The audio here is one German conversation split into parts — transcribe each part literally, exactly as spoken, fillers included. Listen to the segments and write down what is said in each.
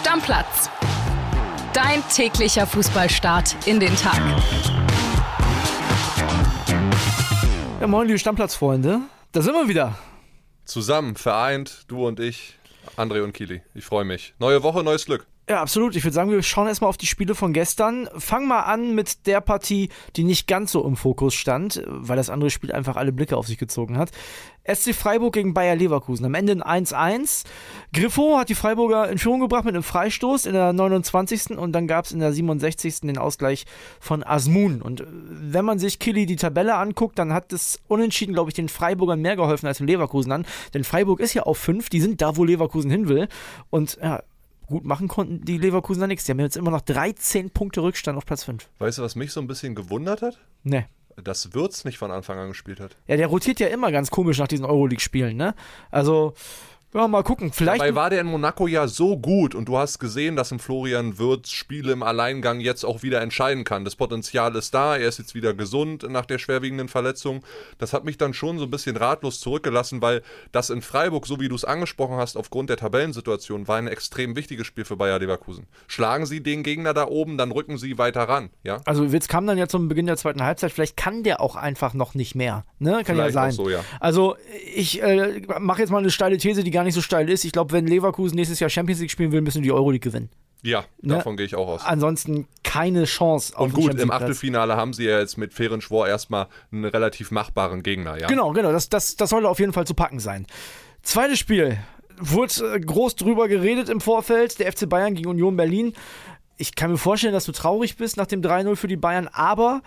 Stammplatz. Dein täglicher Fußballstart in den Tag. Ja, moin, liebe Stammplatzfreunde. Da sind wir wieder. Zusammen, vereint, du und ich, André und Kili. Ich freue mich. Neue Woche, neues Glück. Ja, absolut. Ich würde sagen, wir schauen erstmal auf die Spiele von gestern. Fangen mal an mit der Partie, die nicht ganz so im Fokus stand, weil das andere Spiel einfach alle Blicke auf sich gezogen hat. S C Freiburg gegen Bayer Leverkusen. Am Ende ein eins eins. Grifo hat die Freiburger in Führung gebracht mit einem Freistoß in der neunundzwanzigsten und dann gab es in der siebenundsechzigsten den Ausgleich von Azmoun. Und wenn man sich, Kili, die Tabelle anguckt, dann hat das Unentschieden, glaube ich, den Freiburgern mehr geholfen als den Leverkusenern. Denn Freiburg ist ja auf fünf, die sind da, wo Leverkusen hin will. Und ja, gut machen konnten die Leverkusener nichts. Die haben jetzt immer noch dreizehn Punkte Rückstand auf Platz fünf. Weißt du, was mich so ein bisschen gewundert hat? Nee. Dass Wirtz nicht von Anfang an gespielt hat. Ja, der rotiert ja immer ganz komisch nach diesen Euroleague-Spielen, ne? Also, ja, mal gucken. Vielleicht Dabei war der in Monaco ja so gut und du hast gesehen, dass im Florian Wirtz Spiele im Alleingang jetzt auch wieder entscheiden kann. Das Potenzial ist da, er ist jetzt wieder gesund nach der schwerwiegenden Verletzung. Das hat mich dann schon so ein bisschen ratlos zurückgelassen, weil das in Freiburg, so wie du es angesprochen hast, aufgrund der Tabellensituation, war ein extrem wichtiges Spiel für Bayer Leverkusen. Schlagen sie den Gegner da oben, dann rücken sie weiter ran. Ja? Also Wirtz kam dann ja zum Beginn der zweiten Halbzeit, vielleicht kann der auch einfach noch nicht mehr. Ne? Kann ja sein. So, ja. Also ich äh, mache jetzt mal eine steile These, die gar nicht so steil ist. Ich glaube, wenn Leverkusen nächstes Jahr Champions League spielen will, müssen die Euroleague gewinnen. Ja, ne? Davon gehe ich auch aus. Ansonsten keine Chance auf den Champions League. Und gut, im Achtelfinale haben sie ja jetzt mit Ferencváros erstmal einen relativ machbaren Gegner. Ja? Genau, genau. Das, das, das sollte auf jeden Fall zu packen sein. Zweites Spiel. Wurde groß drüber geredet im Vorfeld. Der F C Bayern gegen Union Berlin. Ich kann mir vorstellen, dass du traurig bist nach dem drei null für die Bayern, aber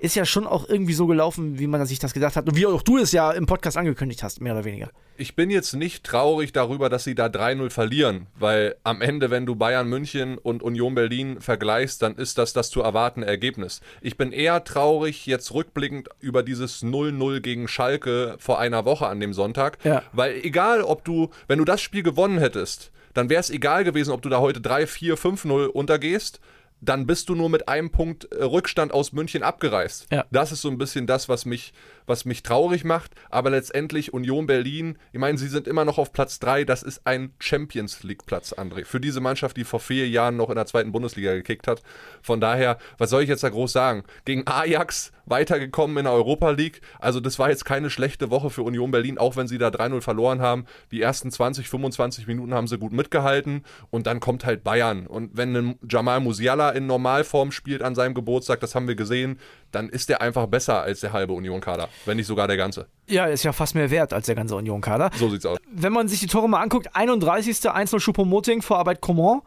ist ja schon auch irgendwie so gelaufen, wie man sich das gedacht hat. Und wie auch du es ja im Podcast angekündigt hast, mehr oder weniger. Ich bin jetzt nicht traurig darüber, dass sie da drei null verlieren. Weil am Ende, wenn du Bayern München und Union Berlin vergleichst, dann ist das das zu erwartende Ergebnis. Ich bin eher traurig jetzt rückblickend über dieses null null gegen Schalke vor einer Woche an dem Sonntag. Ja. Weil egal, ob du, wenn du das Spiel gewonnen hättest, dann wäre es egal gewesen, ob du da heute drei vier, fünf null untergehst. Dann bist du nur mit einem Punkt Rückstand aus München abgereist. Ja. Das ist so ein bisschen das, was mich, was mich traurig macht. Aber letztendlich Union Berlin, ich meine, sie sind immer noch auf Platz drei. Das ist ein Champions-League-Platz, André. Für diese Mannschaft, die vor vier Jahren noch in der zweiten Bundesliga gekickt hat. Von daher, was soll ich jetzt da groß sagen? Gegen Ajax weitergekommen in der Europa League. Also das war jetzt keine schlechte Woche für Union Berlin, auch wenn sie da drei null verloren haben. Die ersten zwanzig, fünfundzwanzig Minuten haben sie gut mitgehalten. Und dann kommt halt Bayern. Und wenn Jamal Musiala in Normalform spielt an seinem Geburtstag, das haben wir gesehen, dann ist der einfach besser als der halbe Union-Kader, wenn nicht sogar der ganze. Ja, ist ja fast mehr wert als der ganze Union-Kader. So sieht's aus. Wenn man sich die Tore mal anguckt, einunddreißigste eins null Choupo-Moting, Vorarbeit Coman,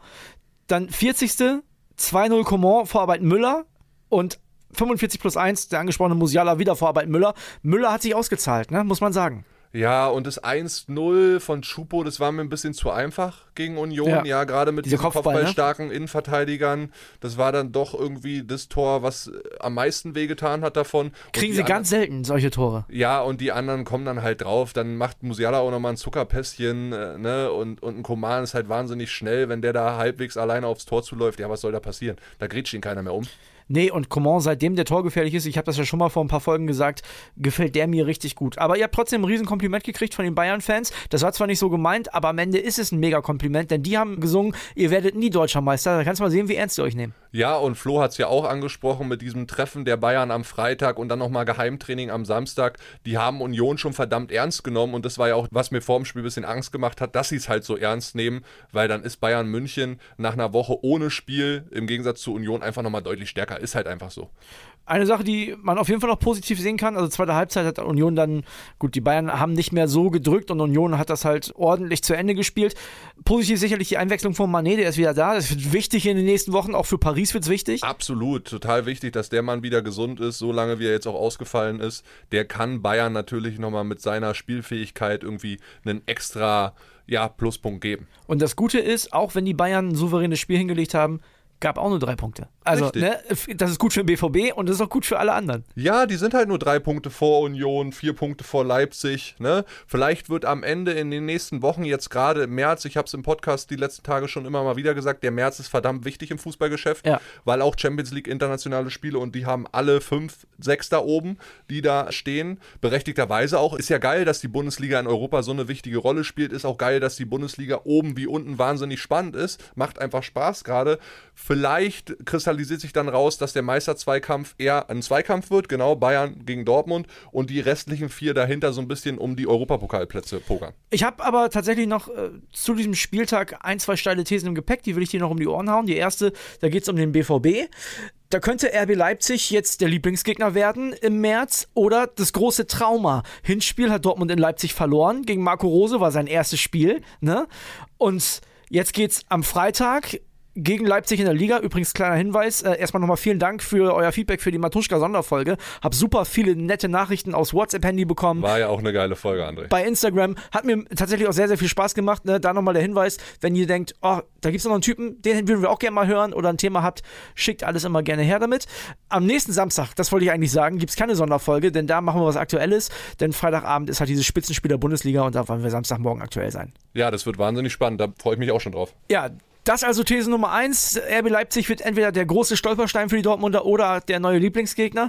dann vierzigste zwei null Coman, Vorarbeit Müller und fünfundvierzig plus eins, der angesprochene Musiala, wieder Vorarbeit Müller. Müller hat sich ausgezahlt, ne? Muss man sagen. Ja, und das eins null von Choupo, das war mir ein bisschen zu einfach gegen Union. Ja, ja, gerade mit diesen Kopfball, kopfballstarken, ne? Innenverteidigern. Das war dann doch irgendwie das Tor, was am meisten wehgetan hat davon. Kriegen sie ganz selten solche Tore. Ja, und die anderen kommen dann halt drauf. Dann macht Musiala auch nochmal ein Zuckerpässchen. Äh, ne? und, und ein Coman ist halt wahnsinnig schnell, wenn der da halbwegs alleine aufs Tor zuläuft. Ja, was soll da passieren? Da grätscht ihn keiner mehr um. Nee, und Coman, seitdem der torgefährlich ist, ich habe das ja schon mal vor ein paar Folgen gesagt, gefällt der mir richtig gut. Aber ihr habt trotzdem ein Riesenkompliment gekriegt von den Bayern-Fans. Das war zwar nicht so gemeint, aber am Ende ist es ein Mega-Kompliment, denn die haben gesungen, ihr werdet nie deutscher Meister. Da kannst du mal sehen, wie ernst die euch nehmen. Ja, und Flo hat es ja auch angesprochen mit diesem Treffen der Bayern am Freitag und dann nochmal Geheimtraining am Samstag. Die haben Union schon verdammt ernst genommen und das war ja auch, was mir vor dem Spiel ein bisschen Angst gemacht hat, dass sie es halt so ernst nehmen, weil dann ist Bayern München nach einer Woche ohne Spiel im Gegensatz zu Union einfach nochmal deutlich stärker. Ist halt einfach so. Eine Sache, die man auf jeden Fall noch positiv sehen kann, also zweite Halbzeit hat Union dann, gut, die Bayern haben nicht mehr so gedrückt und Union hat das halt ordentlich zu Ende gespielt. Positiv sicherlich die Einwechslung von Mané, der ist wieder da, das wird wichtig in den nächsten Wochen, auch für Paris wird es wichtig. Absolut, total wichtig, dass der Mann wieder gesund ist, so lange wie er jetzt auch ausgefallen ist. Der kann Bayern natürlich nochmal mit seiner Spielfähigkeit irgendwie einen extra, ja, Pluspunkt geben. Und das Gute ist, auch wenn die Bayern ein souveränes Spiel hingelegt haben, gab auch nur drei Punkte. Also, ne, das ist gut für den B V B und das ist auch gut für alle anderen. Ja, die sind halt nur drei Punkte vor Union, vier Punkte vor Leipzig. Ne? Vielleicht wird am Ende in den nächsten Wochen, jetzt gerade im März, ich habe es im Podcast die letzten Tage schon immer mal wieder gesagt, der März ist verdammt wichtig im Fußballgeschäft, ja. weil auch Champions League internationale Spiele und die haben alle fünf, sechs da oben, die da stehen. Berechtigterweise auch. Ist ja geil, dass die Bundesliga in Europa so eine wichtige Rolle spielt. Ist auch geil, dass die Bundesliga oben wie unten wahnsinnig spannend ist. Macht einfach Spaß gerade. Vielleicht kristallisiert sich dann raus, dass der Meisterzweikampf eher ein Zweikampf wird, genau, Bayern gegen Dortmund und die restlichen vier dahinter so ein bisschen um die Europapokalplätze pokern. Ich habe aber tatsächlich noch äh, zu diesem Spieltag ein, zwei steile Thesen im Gepäck, die will ich dir noch um die Ohren hauen. Die erste, da geht es um den B V B. Da könnte R B Leipzig jetzt der Lieblingsgegner werden im März oder das große Trauma. Hinspiel hat Dortmund in Leipzig verloren, gegen Marco Rose war sein erstes Spiel, ne? Und jetzt geht's am Freitag gegen Leipzig in der Liga. Übrigens, kleiner Hinweis, äh, erstmal nochmal vielen Dank für euer Feedback für die Matuschka-Sonderfolge. Hab super viele nette Nachrichten aus WhatsApp-Handy bekommen. War ja auch eine geile Folge, André. Bei Instagram. Hat mir tatsächlich auch sehr, sehr viel Spaß gemacht. Ne? Da nochmal der Hinweis, wenn ihr denkt, oh, da gibt's noch einen Typen, den würden wir auch gerne mal hören oder ein Thema habt, schickt alles immer gerne her damit. Am nächsten Samstag, das wollte ich eigentlich sagen, gibt's keine Sonderfolge, denn da machen wir was Aktuelles, denn Freitagabend ist halt dieses Spitzenspiel der Bundesliga und da wollen wir Samstagmorgen aktuell sein. Ja, das wird wahnsinnig spannend, da freue ich mich auch schon drauf. Ja, das also These Nummer eins, R B Leipzig wird entweder der große Stolperstein für die Dortmunder oder der neue Lieblingsgegner.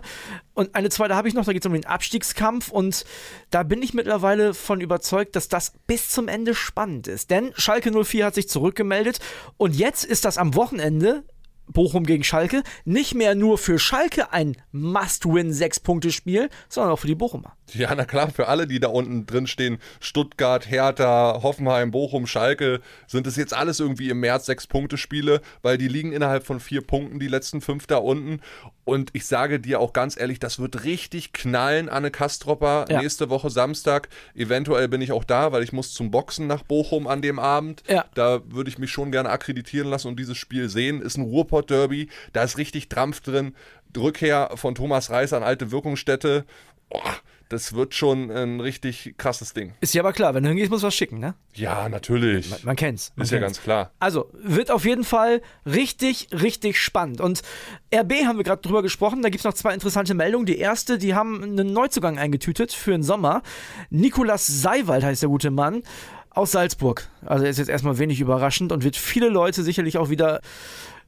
Und eine zweite habe ich noch, da geht es um den Abstiegskampf und da bin ich mittlerweile von überzeugt, dass das bis zum Ende spannend ist. Denn Schalke null vier hat sich zurückgemeldet und jetzt ist das am Wochenende, Bochum gegen Schalke, nicht mehr nur für Schalke ein Must-Win-Sechs-Punkte-Spiel, sondern auch für die Bochumer. Ja, na klar, für alle, die da unten drin stehen, Stuttgart, Hertha, Hoffenheim, Bochum, Schalke, sind es jetzt alles irgendwie im März Sechs-Punkte-Spiele, weil die liegen innerhalb von vier Punkten, die letzten fünf da unten. Und ich sage dir auch ganz ehrlich, das wird richtig knallen, Anne Kastropper, ja. nächste Woche Samstag. Eventuell bin ich auch da, weil ich muss zum Boxen nach Bochum an dem Abend. Ja. Da würde ich mich schon gerne akkreditieren lassen und dieses Spiel sehen. Ist ein Ruhrpott-Derby, da ist richtig Dampf drin. Rückkehr von Thomas Reis an alte Wirkungsstätte. Oh, das wird schon ein richtig krasses Ding. Ist ja aber klar, wenn du hingehst, musst du was schicken, ne? Ja, natürlich. Man, man kennt's. Man ist kennt's. Ja ganz klar. Also, wird auf jeden Fall richtig, richtig spannend. Und R B haben wir gerade drüber gesprochen, da gibt's noch zwei interessante Meldungen. Die erste, die haben einen Neuzugang eingetütet für den Sommer. Nikolas Seiwald heißt der gute Mann, aus Salzburg. Also ist jetzt erstmal wenig überraschend und wird viele Leute sicherlich auch wieder...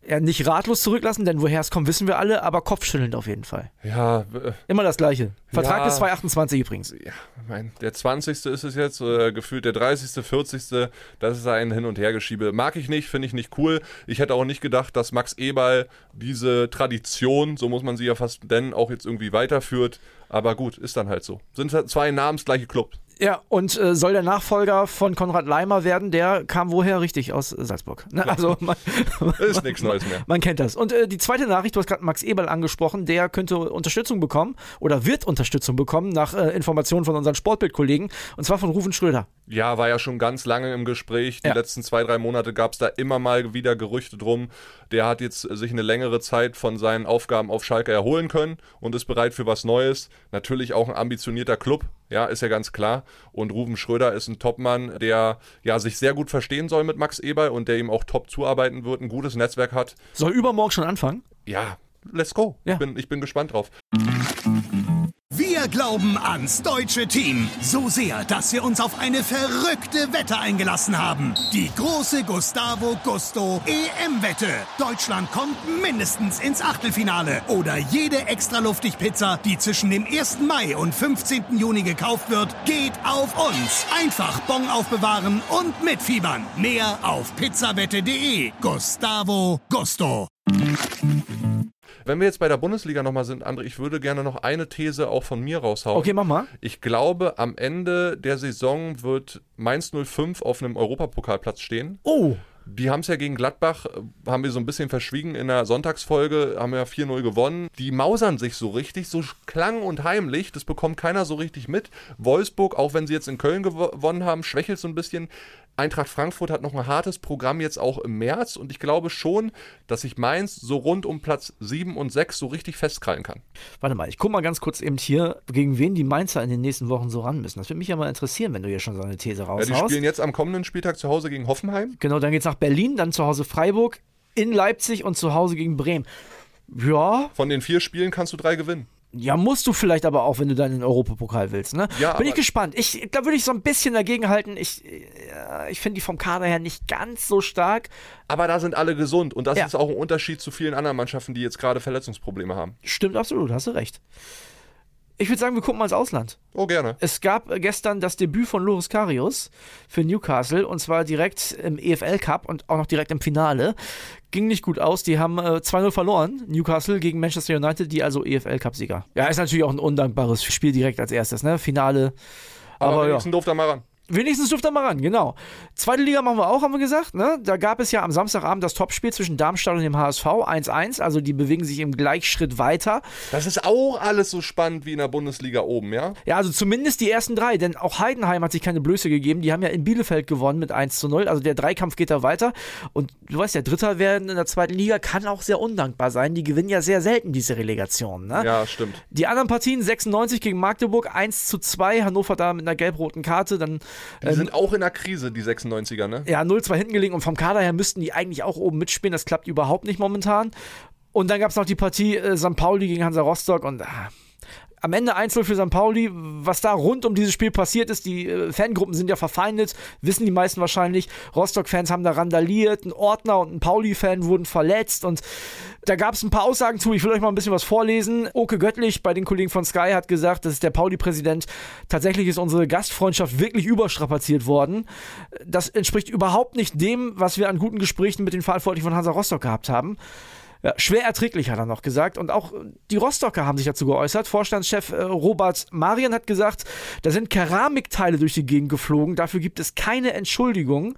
Ja, nicht ratlos zurücklassen, denn woher es kommt, wissen wir alle, aber kopfschüttelnd auf jeden Fall. Ja. Immer das Gleiche. Vertrag ja, bis zweitausendachtundzwanzig übrigens. Ja, mein, der zwanzigste ist es jetzt, äh, gefühlt der dreißigste, vierzigste Das ist ein Hin- und Hergeschiebe. Mag ich nicht, finde ich nicht cool. Ich hätte auch nicht gedacht, dass Max Eberl diese Tradition, so muss man sie ja fast nennen, auch jetzt irgendwie weiterführt. Aber gut, ist dann halt so. Sind zwei namensgleiche Clubs. Ja, und äh, soll der Nachfolger von Konrad Laimer werden, der kam woher? Richtig, aus Salzburg. Ne? Also man, ist nichts Neues mehr. Man, man kennt das. Und äh, die zweite Nachricht, du hast gerade Max Eberl angesprochen, der könnte Unterstützung bekommen oder wird Unterstützung bekommen, nach äh, Informationen von unseren Sportbild-Kollegen, und zwar von Ruven Schröder. Ja, war ja schon ganz lange im Gespräch. Die ja. letzten zwei, drei Monate gab es da immer mal wieder Gerüchte drum. Der hat jetzt sich eine längere Zeit von seinen Aufgaben auf Schalke erholen können und ist bereit für was Neues. Natürlich auch ein ambitionierter Club, ja, ist ja ganz klar. Und Ruven Schröder ist ein Topmann, der ja sich sehr gut verstehen soll mit Max Eberl und der ihm auch top zuarbeiten wird, ein gutes Netzwerk hat. Soll übermorgen schon anfangen? Ja, let's go. Ja. Ich bin, ich bin gespannt drauf. Wir glauben ans deutsche Team. So sehr, dass wir uns auf eine verrückte Wette eingelassen haben. Die große Gustavo Gusto E M-Wette. Deutschland kommt mindestens ins Achtelfinale. Oder jede Extraluftig-Pizza, die zwischen dem ersten Mai und fünfzehnten Juni gekauft wird, geht auf uns. Einfach Bon aufbewahren und mitfiebern. Mehr auf pizzawette punkt de. Gustavo Gusto. Wenn wir jetzt bei der Bundesliga nochmal sind, André, ich würde gerne noch eine These auch von mir raushauen. Okay, mach mal. Ich glaube, am Ende der Saison wird Mainz null fünf auf einem Europapokalplatz stehen. Oh! Die haben es ja gegen Gladbach, haben wir so ein bisschen verschwiegen in der Sonntagsfolge, haben ja vier null gewonnen. Die mausern sich so richtig, so klang und heimlich, das bekommt keiner so richtig mit. Wolfsburg, auch wenn sie jetzt in Köln gewonnen haben, schwächelt so ein bisschen. Eintracht Frankfurt hat noch ein hartes Programm jetzt auch im März und ich glaube schon, dass sich Mainz so rund um Platz sieben und sechs so richtig festkrallen kann. Warte mal, ich guck mal ganz kurz eben hier, gegen wen die Mainzer in den nächsten Wochen so ran müssen. Das würde mich ja mal interessieren, wenn du hier schon so eine These raushaust. Ja, die spielen jetzt am kommenden Spieltag zu Hause gegen Hoffenheim. Genau, dann geht's nach Berlin, dann zu Hause Freiburg, in Leipzig und zu Hause gegen Bremen. Ja. Von den vier Spielen kannst du drei gewinnen. Ja, musst du vielleicht aber auch, wenn du dann den Europapokal willst, ne? Ja, bin ich gespannt. Ich, da würde ich so ein bisschen dagegen halten. Ich, ich finde die vom Kader her nicht ganz so stark. Aber da sind alle gesund. Und das ja. ist auch ein Unterschied zu vielen anderen Mannschaften, die jetzt gerade Verletzungsprobleme haben. Stimmt, absolut. Hast du recht. Ich würde sagen, wir gucken mal ins Ausland. Oh, gerne. Es gab gestern das Debüt von Loris Karius für Newcastle, und zwar direkt im E F L-Cup und auch noch direkt im Finale. Ging nicht gut aus, die haben äh, zwei null verloren, Newcastle gegen Manchester United, die also E F L-Cup-Sieger. Ja, ist natürlich auch ein undankbares Spiel direkt als erstes, ne? Finale. Aber, Aber wenigstens ja. durfte er mal ran. Wenigstens durfte er mal ran, genau. Zweite Liga machen wir auch, haben wir gesagt, ne? Da gab es ja am Samstagabend das Topspiel zwischen Darmstadt und dem H S V, eins eins, also die bewegen sich im Gleichschritt weiter. Das ist auch alles so spannend wie in der Bundesliga oben, ja? Ja, also zumindest die ersten drei, denn auch Heidenheim hat sich keine Blöße gegeben, die haben ja in Bielefeld gewonnen mit eins zu null, also der Dreikampf geht da weiter, und du weißt ja, Dritter werden in der zweiten Liga kann auch sehr undankbar sein, die gewinnen ja sehr selten diese Relegation, ne? Ja, stimmt. Die anderen Partien, sechsundneunzig gegen Magdeburg, eins zu zwei, Hannover da mit einer gelb-roten Karte, dann Die sind ähm, auch in der Krise, die sechsundneunziger, ne? Ja, null zwei hinten gelegen, und vom Kader her müssten die eigentlich auch oben mitspielen. Das klappt überhaupt nicht momentan. Und dann gab es noch die Partie äh, Sankt Pauli gegen Hansa Rostock, und ah, am Ende eins null für Sankt Pauli. Was da rund um dieses Spiel passiert ist, die äh, Fangruppen sind ja verfeindet, wissen die meisten wahrscheinlich. Rostock-Fans haben da randaliert, ein Ordner und ein Pauli-Fan wurden verletzt, und da gab es ein paar Aussagen zu. Ich will euch mal ein bisschen was vorlesen. Oke Göttlich bei den Kollegen von Sky hat gesagt, das ist der Pauli-Präsident, tatsächlich ist unsere Gastfreundschaft wirklich überstrapaziert worden. Das entspricht überhaupt nicht dem, was wir an guten Gesprächen mit den Verantwortlichen von Hansa Rostock gehabt haben. Ja, schwer erträglich, hat er noch gesagt. Und auch die Rostocker haben sich dazu geäußert. Vorstandschef äh, Robert Marian hat gesagt, da sind Keramikteile durch die Gegend geflogen. Dafür gibt es keine Entschuldigung.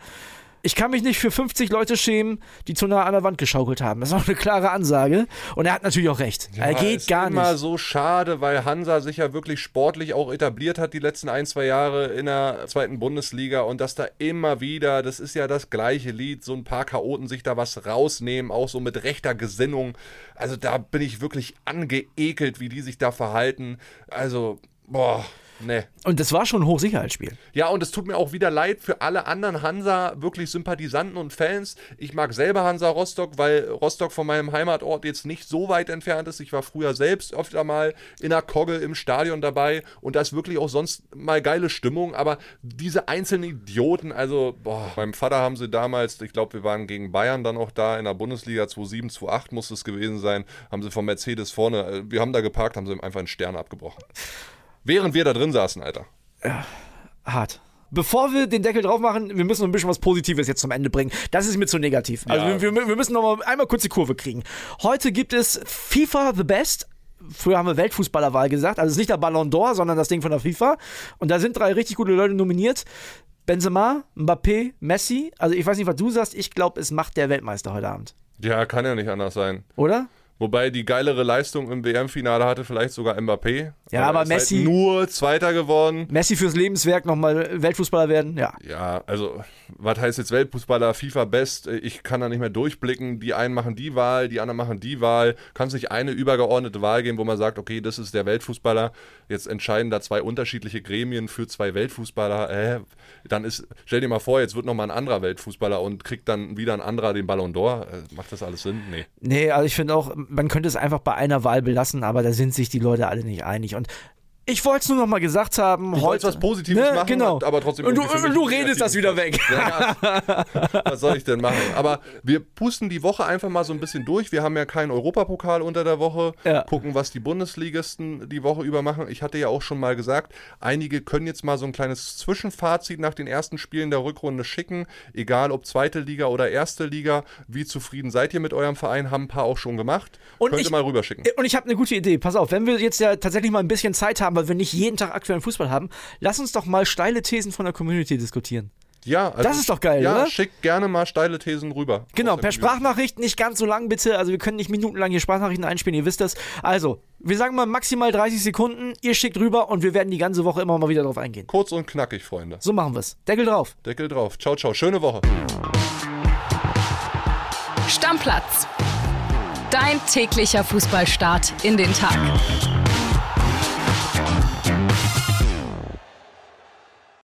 Ich kann mich nicht für fünfzig Leute schämen, die zu nah an der Wand geschaukelt haben. Das ist auch eine klare Ansage. Und er hat natürlich auch recht. Ja, er geht gar nicht. Ist immer so schade, weil Hansa sich ja wirklich sportlich auch etabliert hat die letzten ein, zwei Jahre in der zweiten Bundesliga. Und dass da immer wieder, das ist ja das gleiche Lied, so ein paar Chaoten sich da was rausnehmen, auch so mit rechter Gesinnung. Also da bin ich wirklich angeekelt, wie die sich da verhalten. Also, boah. Nee. Und das war schon ein Hochsicherheitsspiel. Ja, und es tut mir auch wieder leid für alle anderen Hansa, wirklich Sympathisanten und Fans. Ich mag selber Hansa Rostock, weil Rostock von meinem Heimatort jetzt nicht so weit entfernt ist. Ich war früher selbst öfter mal in der Kogge im Stadion dabei, und da ist wirklich auch sonst mal geile Stimmung. Aber diese einzelnen Idioten, also, boah. Meinem Vater haben sie damals, ich glaube, wir waren gegen Bayern dann auch da in der Bundesliga, zweitausendsieben, zweitausendacht muss es gewesen sein, haben sie vom Mercedes vorne, wir haben da geparkt, haben sie ihm einfach einen Stern abgebrochen. Während wir da drin saßen, Alter. Ja, hart. Bevor wir den Deckel drauf machen, wir müssen noch ein bisschen was Positives jetzt zum Ende bringen. Das ist mir zu negativ. Ja. Also wir, wir müssen noch mal einmal kurz die Kurve kriegen. Heute gibt es FIFA The Best. Früher haben wir Weltfußballerwahl gesagt. Also es ist nicht der Ballon d'Or, sondern das Ding von der FIFA. Und da sind drei richtig gute Leute nominiert. Benzema, Mbappé, Messi. Also ich weiß nicht, was du sagst. Ich glaube, es macht der Weltmeister heute Abend. Ja, kann ja nicht anders sein. Oder? Wobei die geilere Leistung im W M-Finale hatte vielleicht sogar Mbappé. Ja, aber, aber Messi... Halt nur Zweiter geworden. Messi fürs Lebenswerk nochmal Weltfußballer werden, ja. Ja, also, was heißt jetzt Weltfußballer, FIFA Best? Ich kann da nicht mehr durchblicken. Die einen machen die Wahl, die anderen machen die Wahl. Kann es nicht eine übergeordnete Wahl geben, wo man sagt, okay, das ist der Weltfußballer. Jetzt entscheiden da zwei unterschiedliche Gremien für zwei Weltfußballer. Äh, dann ist, stell dir mal vor, jetzt wird nochmal ein anderer Weltfußballer und kriegt dann wieder ein anderer den Ballon d'Or. Äh, macht das alles Sinn? Nee. Nee, also ich finde auch... Man könnte es einfach bei einer Wahl belassen, aber da sind sich die Leute alle nicht einig. Und ich wollte es nur noch mal gesagt haben. Ich wollte was Positives ne? machen, genau. aber trotzdem... Und du, du redest das wieder weg. Ja, was soll ich denn machen? Aber wir pusten die Woche einfach mal so ein bisschen durch. Wir haben ja keinen Europapokal unter der Woche. Ja. Gucken, was die Bundesligisten die Woche über machen. Ich hatte ja auch schon mal gesagt, einige können jetzt mal so ein kleines Zwischenfazit nach den ersten Spielen der Rückrunde schicken. Egal ob zweite Liga oder erste Liga. Wie zufrieden seid ihr mit eurem Verein? Haben ein paar auch schon gemacht. Und Könnt ich, ihr mal rüberschicken. Und ich habe eine gute Idee. Pass auf, wenn wir jetzt ja tatsächlich mal ein bisschen Zeit haben, weil wir nicht jeden Tag aktuellen Fußball haben, lass uns doch mal steile Thesen von der Community diskutieren. Ja, also das ist doch geil, ja, oder? Ja, schick gerne mal steile Thesen rüber. Genau, per Sprachnachricht, nicht ganz so lang bitte, also wir können nicht minutenlang hier Sprachnachrichten einspielen, ihr wisst das. Also, wir sagen mal maximal dreißig Sekunden, ihr schickt rüber und wir werden die ganze Woche immer mal wieder drauf eingehen. Kurz und knackig, Freunde. So machen wir's. Deckel drauf. Deckel drauf. Ciao, ciao. Schöne Woche. Stammplatz. Dein täglicher Fußballstart in den Tag.